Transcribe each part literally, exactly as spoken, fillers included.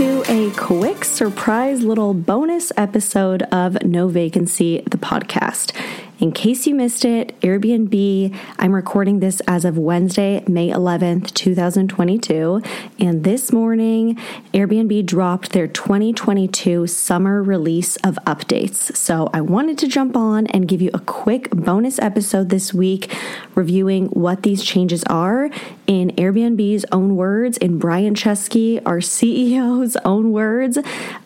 to a quick surprise little bonus episode of No Vacancy, the podcast. In case you missed it, Airbnb, I'm recording this as of Wednesday, May eleventh, twenty twenty-two. And this morning, Airbnb dropped their twenty twenty-two summer release of updates. So I wanted to jump on and give you a quick bonus episode this week, reviewing what these changes are in Airbnb's own words, in Brian Chesky, our C E O's own words.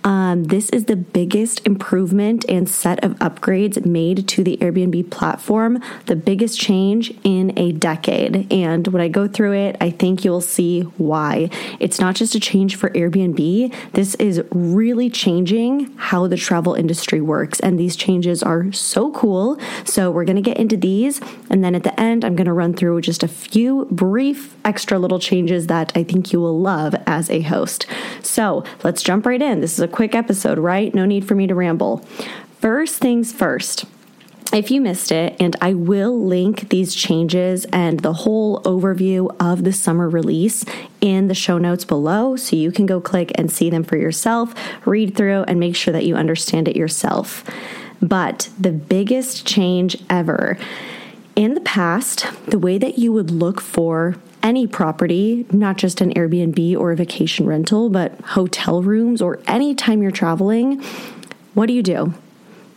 Um, this is the biggest improvement and set of upgrades made to the Airbnb platform, the biggest change in a decade. And when I go through it, I think you'll see why. It's not just a change for Airbnb. This is really changing how the travel industry works. And these changes are so cool. So we're going to get into these. And then at the end, I'm going to run through just a few brief extra little changes that I think you will love as a host. So let's jump right in. This is a quick episode, right? No need for me to ramble. First things first. If you missed it, and I will link these changes and the whole overview of the summer release in the show notes below, so you can go click and see them for yourself, read through, and make sure that you understand it yourself. But the biggest change ever. In the past, the way that you would look for any property, not just an Airbnb or a vacation rental, but hotel rooms or any time you're traveling, what do you do?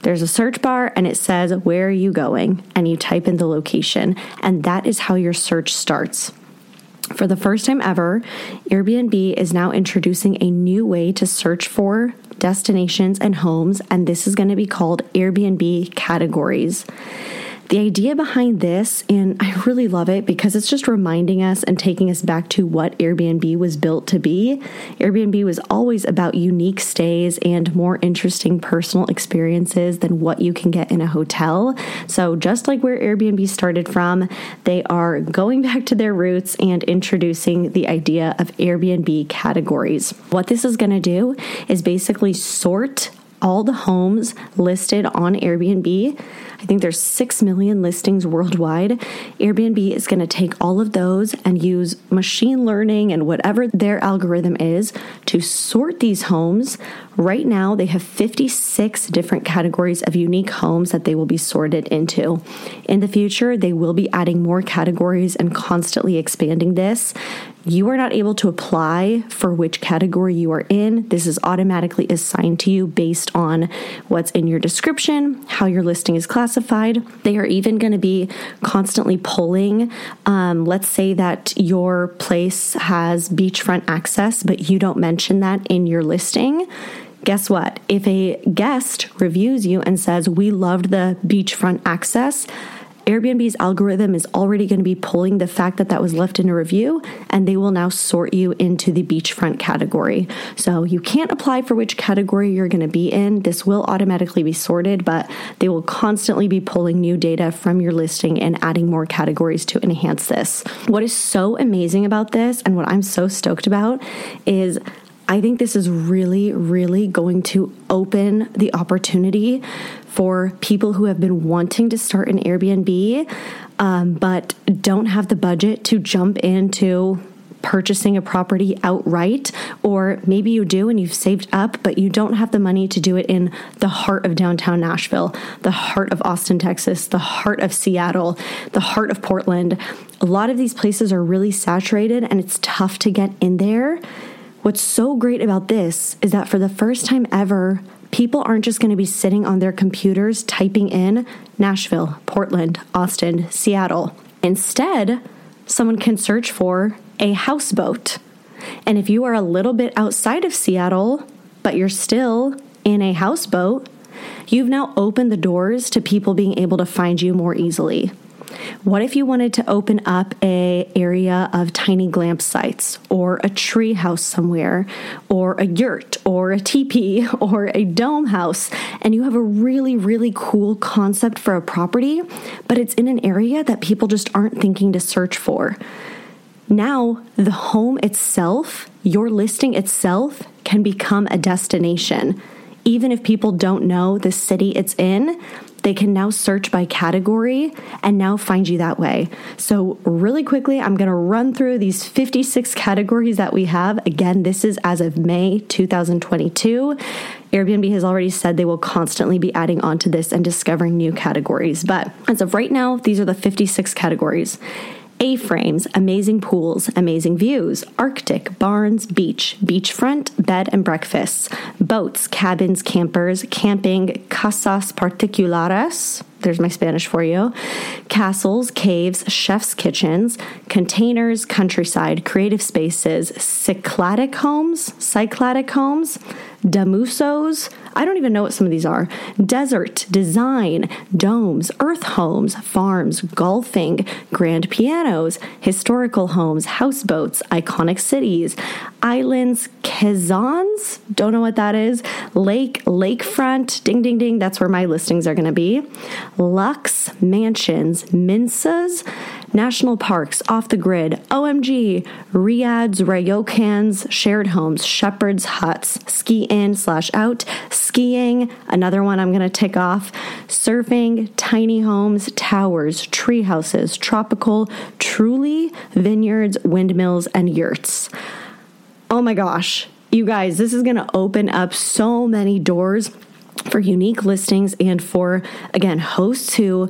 There's a search bar and it says, where are you going? And you type in the location. And that is how your search starts. For the first time ever, Airbnb is now introducing a new way to search for destinations and homes. And this is going to be called Airbnb categories. The idea behind this, and I really love it because it's just reminding us and taking us back to what Airbnb was built to be. Airbnb was always about unique stays and more interesting personal experiences than what you can get in a hotel. So just like where Airbnb started from, they are going back to their roots and introducing the idea of Airbnb categories. What this is going to do is basically sort all the homes listed on Airbnb. I think there's six million listings worldwide. Airbnb is going to take all of those and use machine learning and whatever their algorithm is to sort these homes. Right now, they have fifty-six different categories of unique homes that they will be sorted into. In the future, they will be adding more categories and constantly expanding this. You are not able to apply for which category you are in. This is automatically assigned to you based on what's in your description, how your listing is classified. They are even going to be constantly pulling. Um, let's say that your place has beachfront access, but you don't mention that in your listing. Guess what? If a guest reviews you and says, we loved the beachfront access, Airbnb's algorithm is already going to be pulling the fact that that was left in a review, and they will now sort you into the beachfront category. So you can't apply for which category you're going to be in. This will automatically be sorted, but they will constantly be pulling new data from your listing and adding more categories to enhance this. What is so amazing about this, and what I'm so stoked about, is I think this is really, really going to open the opportunity for people who have been wanting to start an Airbnb, um, but don't have the budget to jump into purchasing a property outright, or maybe you do and you've saved up, but you don't have the money to do it in the heart of downtown Nashville, the heart of Austin, Texas, the heart of Seattle, the heart of Portland. A lot of these places are really saturated and it's tough to get in there. What's so great about this is that for the first time ever, people aren't just going to be sitting on their computers typing in Nashville, Portland, Austin, Seattle. Instead, someone can search for a houseboat. And if you are a little bit outside of Seattle, but you're still in a houseboat, you've now opened the doors to people being able to find you more easily. What if you wanted to open up a area of tiny glamp sites, or a tree house somewhere, or a yurt, or a teepee, or a dome house, and you have a really, really cool concept for a property, but it's in an area that people just aren't thinking to search for? Now, the home itself, your listing itself, can become a destination. even if people don't know the city it's in, they can now search by category and now find you that way. So really quickly, I'm going to run through these fifty-six categories that we have. Again, this is as of May two thousand twenty-two. Airbnb has already said they will constantly be adding on to this and discovering new categories. But as of right now, these are the fifty-six categories. A-frames, amazing pools, amazing views, Arctic, barns, beach, beachfront, bed and breakfasts, boats, cabins, campers, camping, casas particulares, there's my Spanish for you, castles, caves, chef's kitchens, containers, countryside, creative spaces, cycladic homes, cycladic homes, damusos, I don't even know what some of these are, desert, design, domes, earth homes, farms, golfing, grand pianos, historical homes, houseboats, iconic cities, islands, caissons, don't know what that is, lake, lakefront, ding, ding, ding, that's where my listings are going to be, Lux, mansions, minsas, national parks, off the grid, O M G, riads, ryokans, shared homes, shepherds, huts, ski in slash out, skiing, another one I'm going to tick off, surfing, tiny homes, towers, tree houses, tropical, truly, vineyards, windmills, and yurts. Oh my gosh, you guys, this is going to open up so many doors for unique listings and for, again, hosts who,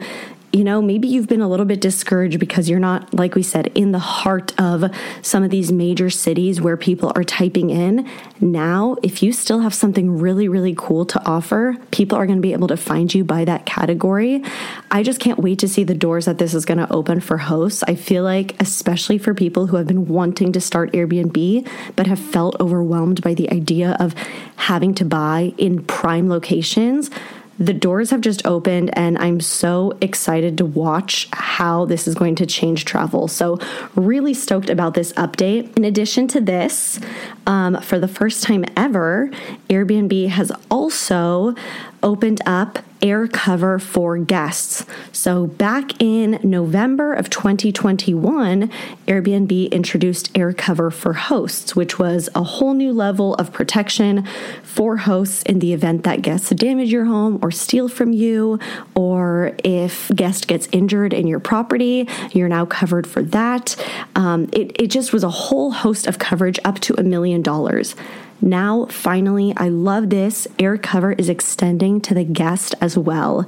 you know, maybe you've been a little bit discouraged because you're not, like we said, in the heart of some of these major cities where people are typing in. Now, if you still have something really, really cool to offer, people are going to be able to find you by that category. I just can't wait to see the doors that this is going to open for hosts. I feel like, especially for people who have been wanting to start Airbnb, but have felt overwhelmed by the idea of having to buy in prime locations, the doors have just opened, and I'm so excited to watch how this is going to change travel. So really stoked about this update. In addition to this, um, for the first time ever, Airbnb has also opened up AirCover for guests. So back in November of twenty twenty-one, Airbnb introduced AirCover for hosts, which was a whole new level of protection for hosts in the event that guests damage your home or steal from you, or if guest gets injured in your property, you're now covered for that. Um, it, it just was a whole host of coverage up to a million dollars. Now, finally, I love this. AirCover is extending to the guest as well.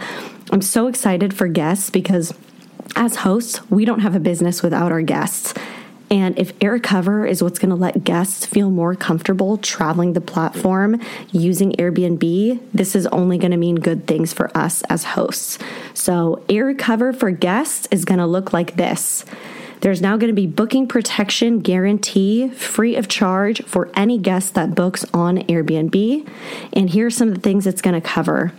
I'm so excited for guests because as hosts, we don't have a business without our guests. And if AirCover is what's going to let guests feel more comfortable traveling the platform using Airbnb, this is only going to mean good things for us as hosts. So AirCover for guests is going to look like this. There's now going to be booking protection guarantee free of charge for any guest that books on Airbnb. And here are some of the things it's going to cover.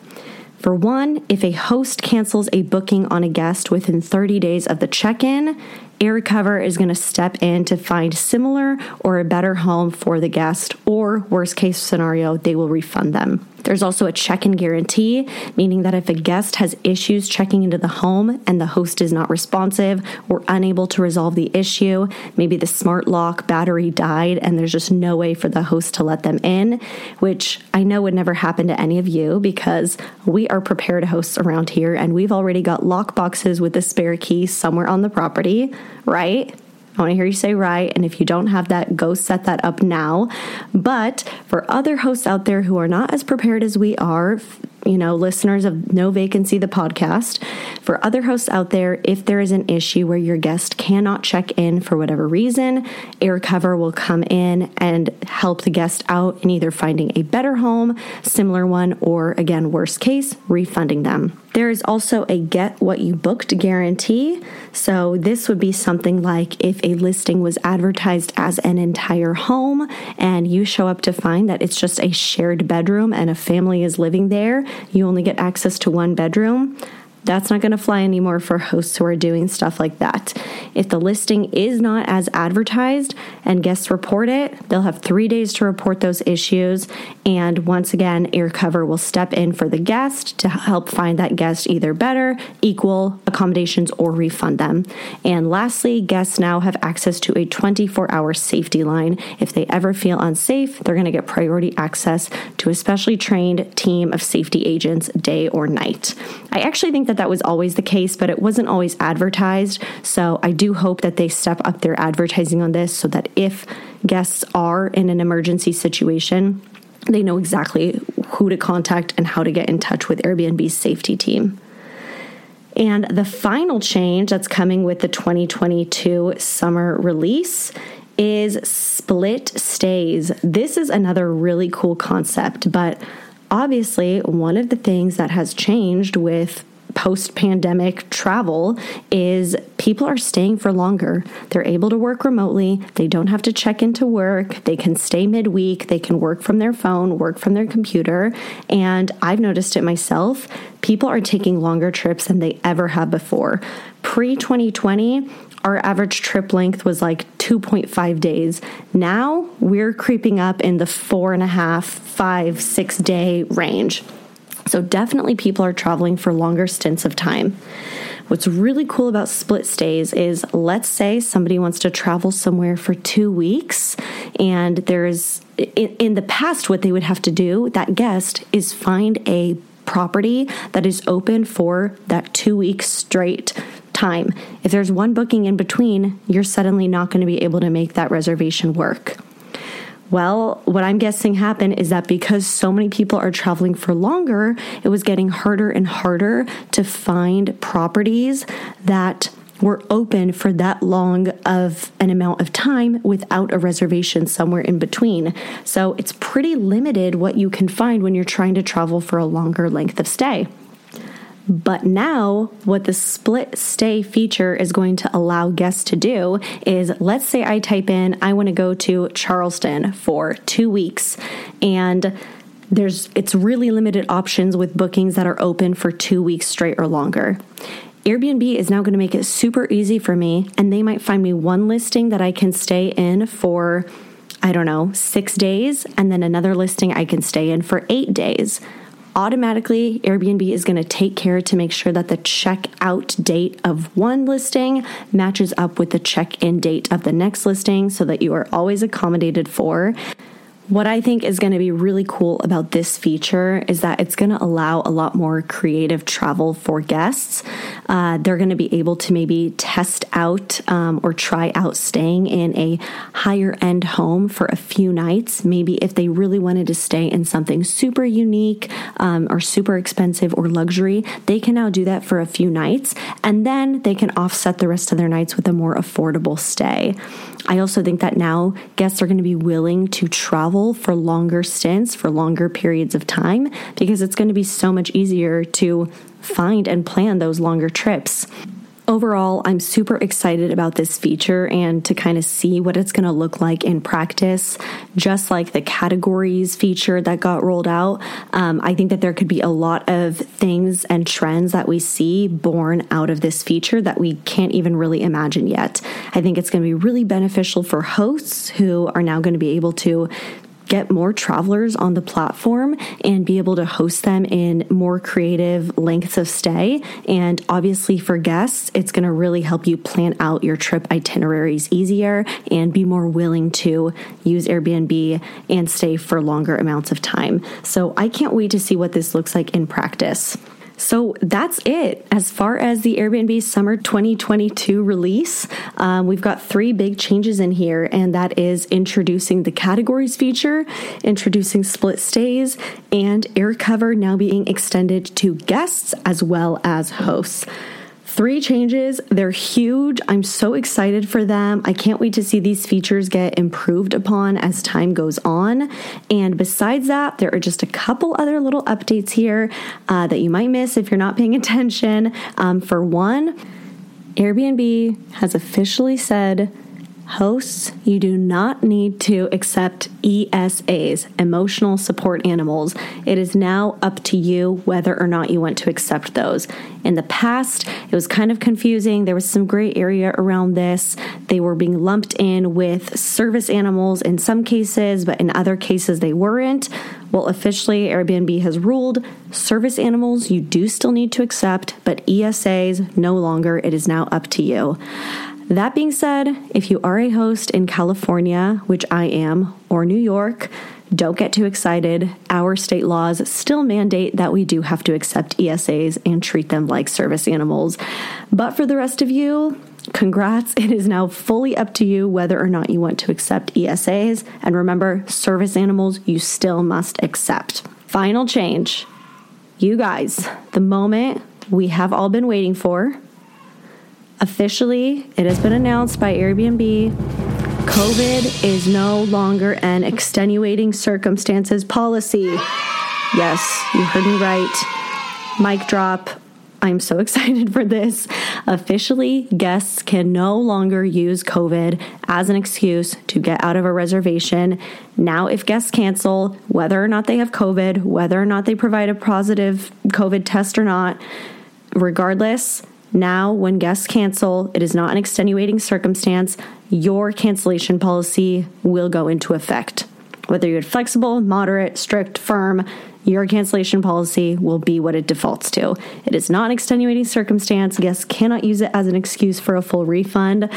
For one, if a host cancels a booking on a guest within thirty days of the check-in, AirCover is going to step in to find similar or a better home for the guest, or worst case scenario, they will refund them. There's also a check-in guarantee, meaning that if a guest has issues checking into the home and the host is not responsive or unable to resolve the issue, maybe the smart lock battery died and there's just no way for the host to let them in, which I know would never happen to any of you because we are prepared hosts around here and we've already got lock boxes with a spare key somewhere on the property. Right? I want to hear you say right. And if you don't have that, go set that up now. But for other hosts out there who are not as prepared as we are, you know, listeners of No Vacancy, the podcast, for other hosts out there, if there is an issue where your guest cannot check in for whatever reason, AirCover will come in and help the guest out in either finding a better home, similar one, or again, worst case, refunding them. There is also a get what you booked guarantee. So this would be something like if a listing was advertised as an entire home and you show up to find that it's just a shared bedroom and a family is living there, you only get access to one bedroom. That's not going to fly anymore for hosts who are doing stuff like that. If the listing is not as advertised and guests report it, they'll have three days to report those issues. And once again, AirCover will step in for the guest to help find that guest either better, equal accommodations, or refund them. And lastly, guests now have access to a twenty-four hour safety line. If they ever feel unsafe, they're going to get priority access to a specially trained team of safety agents day or night. I actually think that that was always the case, but it wasn't always advertised. So I do hope that they step up their advertising on this so that if guests are in an emergency situation, they know exactly who to contact and how to get in touch with Airbnb's safety team. And the final change that's coming with the twenty twenty-two summer release is split stays. This is another really cool concept, but obviously one of the things that has changed with post-pandemic travel is people are staying for longer. They're able to work remotely. They don't have to check into work. They can stay midweek. They can work from their phone, work from their computer. And I've noticed it myself. People are taking longer trips than they ever have before. pre twenty twenty, our average trip length was like two point five days. Now we're creeping up in the four and a half, five, six day range. So definitely people are traveling for longer stints of time. What's really cool about split stays is, let's say somebody wants to travel somewhere for two weeks and there's, in, in the past, what they would have to do, that guest, is find a property that is open for that two weeks straight time. If there's one booking in between, you're suddenly not going to be able to make that reservation work. Well, what I'm guessing happened is that because so many people are traveling for longer, it was getting harder and harder to find properties that were open for that long of an amount of time without a reservation somewhere in between. So it's pretty limited what you can find when you're trying to travel for a longer length of stay. But now what the split stay feature is going to allow guests to do is, let's say I type in, I want to go to Charleston for two weeks and there's, it's really limited options with bookings that are open for two weeks straight or longer. Airbnb is now going to make it super easy for me, and they might find me one listing that I can stay in for, I don't know, six days, and then another listing I can stay in for eight days. Automatically, Airbnb is going to take care to make sure that the checkout date of one listing matches up with the check-in date of the next listing so that you are always accommodated for. What I think is going to be really cool about this feature is that it's going to allow a lot more creative travel for guests. Uh, they're going to be able to maybe test out um, or try out staying in a higher end home for a few nights. Maybe if they really wanted to stay in something super unique um, or super expensive or luxury, they can now do that for a few nights, and then they can offset the rest of their nights with a more affordable stay. I also think that now guests are going to be willing to travel for longer stints, for longer periods of time, because it's going to be so much easier to find and plan those longer trips. Overall, I'm super excited about this feature and to kind of see what it's going to look like in practice. Just like the categories feature that got rolled out, um, I think that there could be a lot of things and trends that we see born out of this feature that we can't even really imagine yet. I think it's going to be really beneficial for hosts who are now going to be able to get more travelers on the platform and be able to host them in more creative lengths of stay. And obviously for guests, it's going to really help you plan out your trip itineraries easier and be more willing to use Airbnb and stay for longer amounts of time. So I can't wait to see what this looks like in practice. So that's it. As far as the Airbnb Summer twenty twenty-two release, um, we've got three big changes in here, and that is introducing the categories feature, introducing split stays, and AirCover now being extended to guests as well as hosts. Three changes. They're huge. I'm so excited for them. I can't wait to see these features get improved upon as time goes on. And besides that, there are just a couple other little updates here uh, that you might miss if you're not paying attention. Um, for one, Airbnb has officially said Hosts, you do not need to accept E S As, emotional support animals. It is now up to you whether or not you want to accept those. In the past, it was kind of confusing. There was some gray area around this. They were being lumped in with service animals in some cases, but in other cases they weren't. Well, officially, Airbnb has ruled service animals you do still need to accept, but E S As no longer. It is now up to you. That being said, if you are a host in California, which I am, or New York, don't get too excited. Our state laws still mandate that we do have to accept E S As and treat them like service animals. But for the rest of you, congrats. It is now fully up to you whether or not you want to accept E S As. And remember, service animals you still must accept. Final change. You guys, the moment we have all been waiting for. Officially, it has been announced by Airbnb, COVID is no longer an extenuating circumstances policy. Yes, you heard me right. Mic drop. I'm so excited for this. Officially, guests can no longer use COVID as an excuse to get out of a reservation. Now, if guests cancel, whether or not they have COVID, whether or not they provide a positive COVID test or not, regardless, now, when guests cancel, it is not an extenuating circumstance. Your cancellation policy will go into effect. Whether you're flexible, moderate, strict, firm, your cancellation policy will be what it defaults to. It is not an extenuating circumstance. Guests cannot use it as an excuse for a full refund.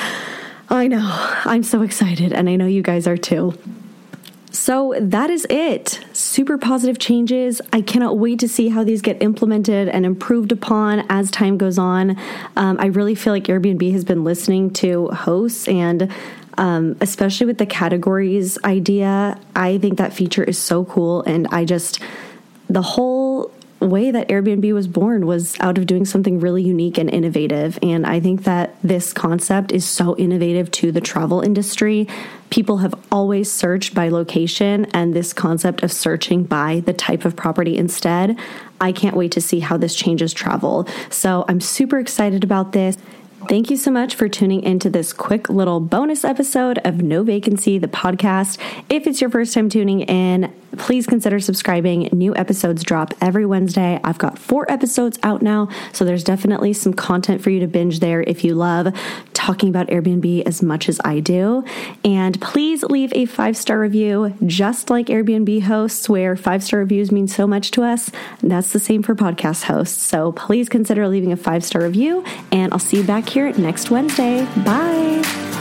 I know. I'm so excited, and I know you guys are too. So that is it. Super positive changes. I cannot wait to see how these get implemented and improved upon as time goes on. Um, I really feel like Airbnb has been listening to hosts, and um, especially with the categories idea, I think that feature is so cool. And I just, the whole way that Airbnb was born was out of doing something really unique and innovative. And I think that this concept is so innovative to the travel industry. People have always searched by location, and this concept of searching by the type of property instead, I can't wait to see how this changes travel. So I'm super excited about this. Thank you so much for tuning into this quick little bonus episode of No Vacancy, the podcast. If it's your first time tuning in, please consider subscribing. New episodes drop every Wednesday. I've got four episodes out now, so there's definitely some content for you to binge there if you love talking about Airbnb as much as I do. And please leave a five-star review, just like Airbnb hosts, where five-star reviews mean so much to us. And that's the same for podcast hosts. So please consider leaving a five-star review, and I'll see you back here next Wednesday. Bye.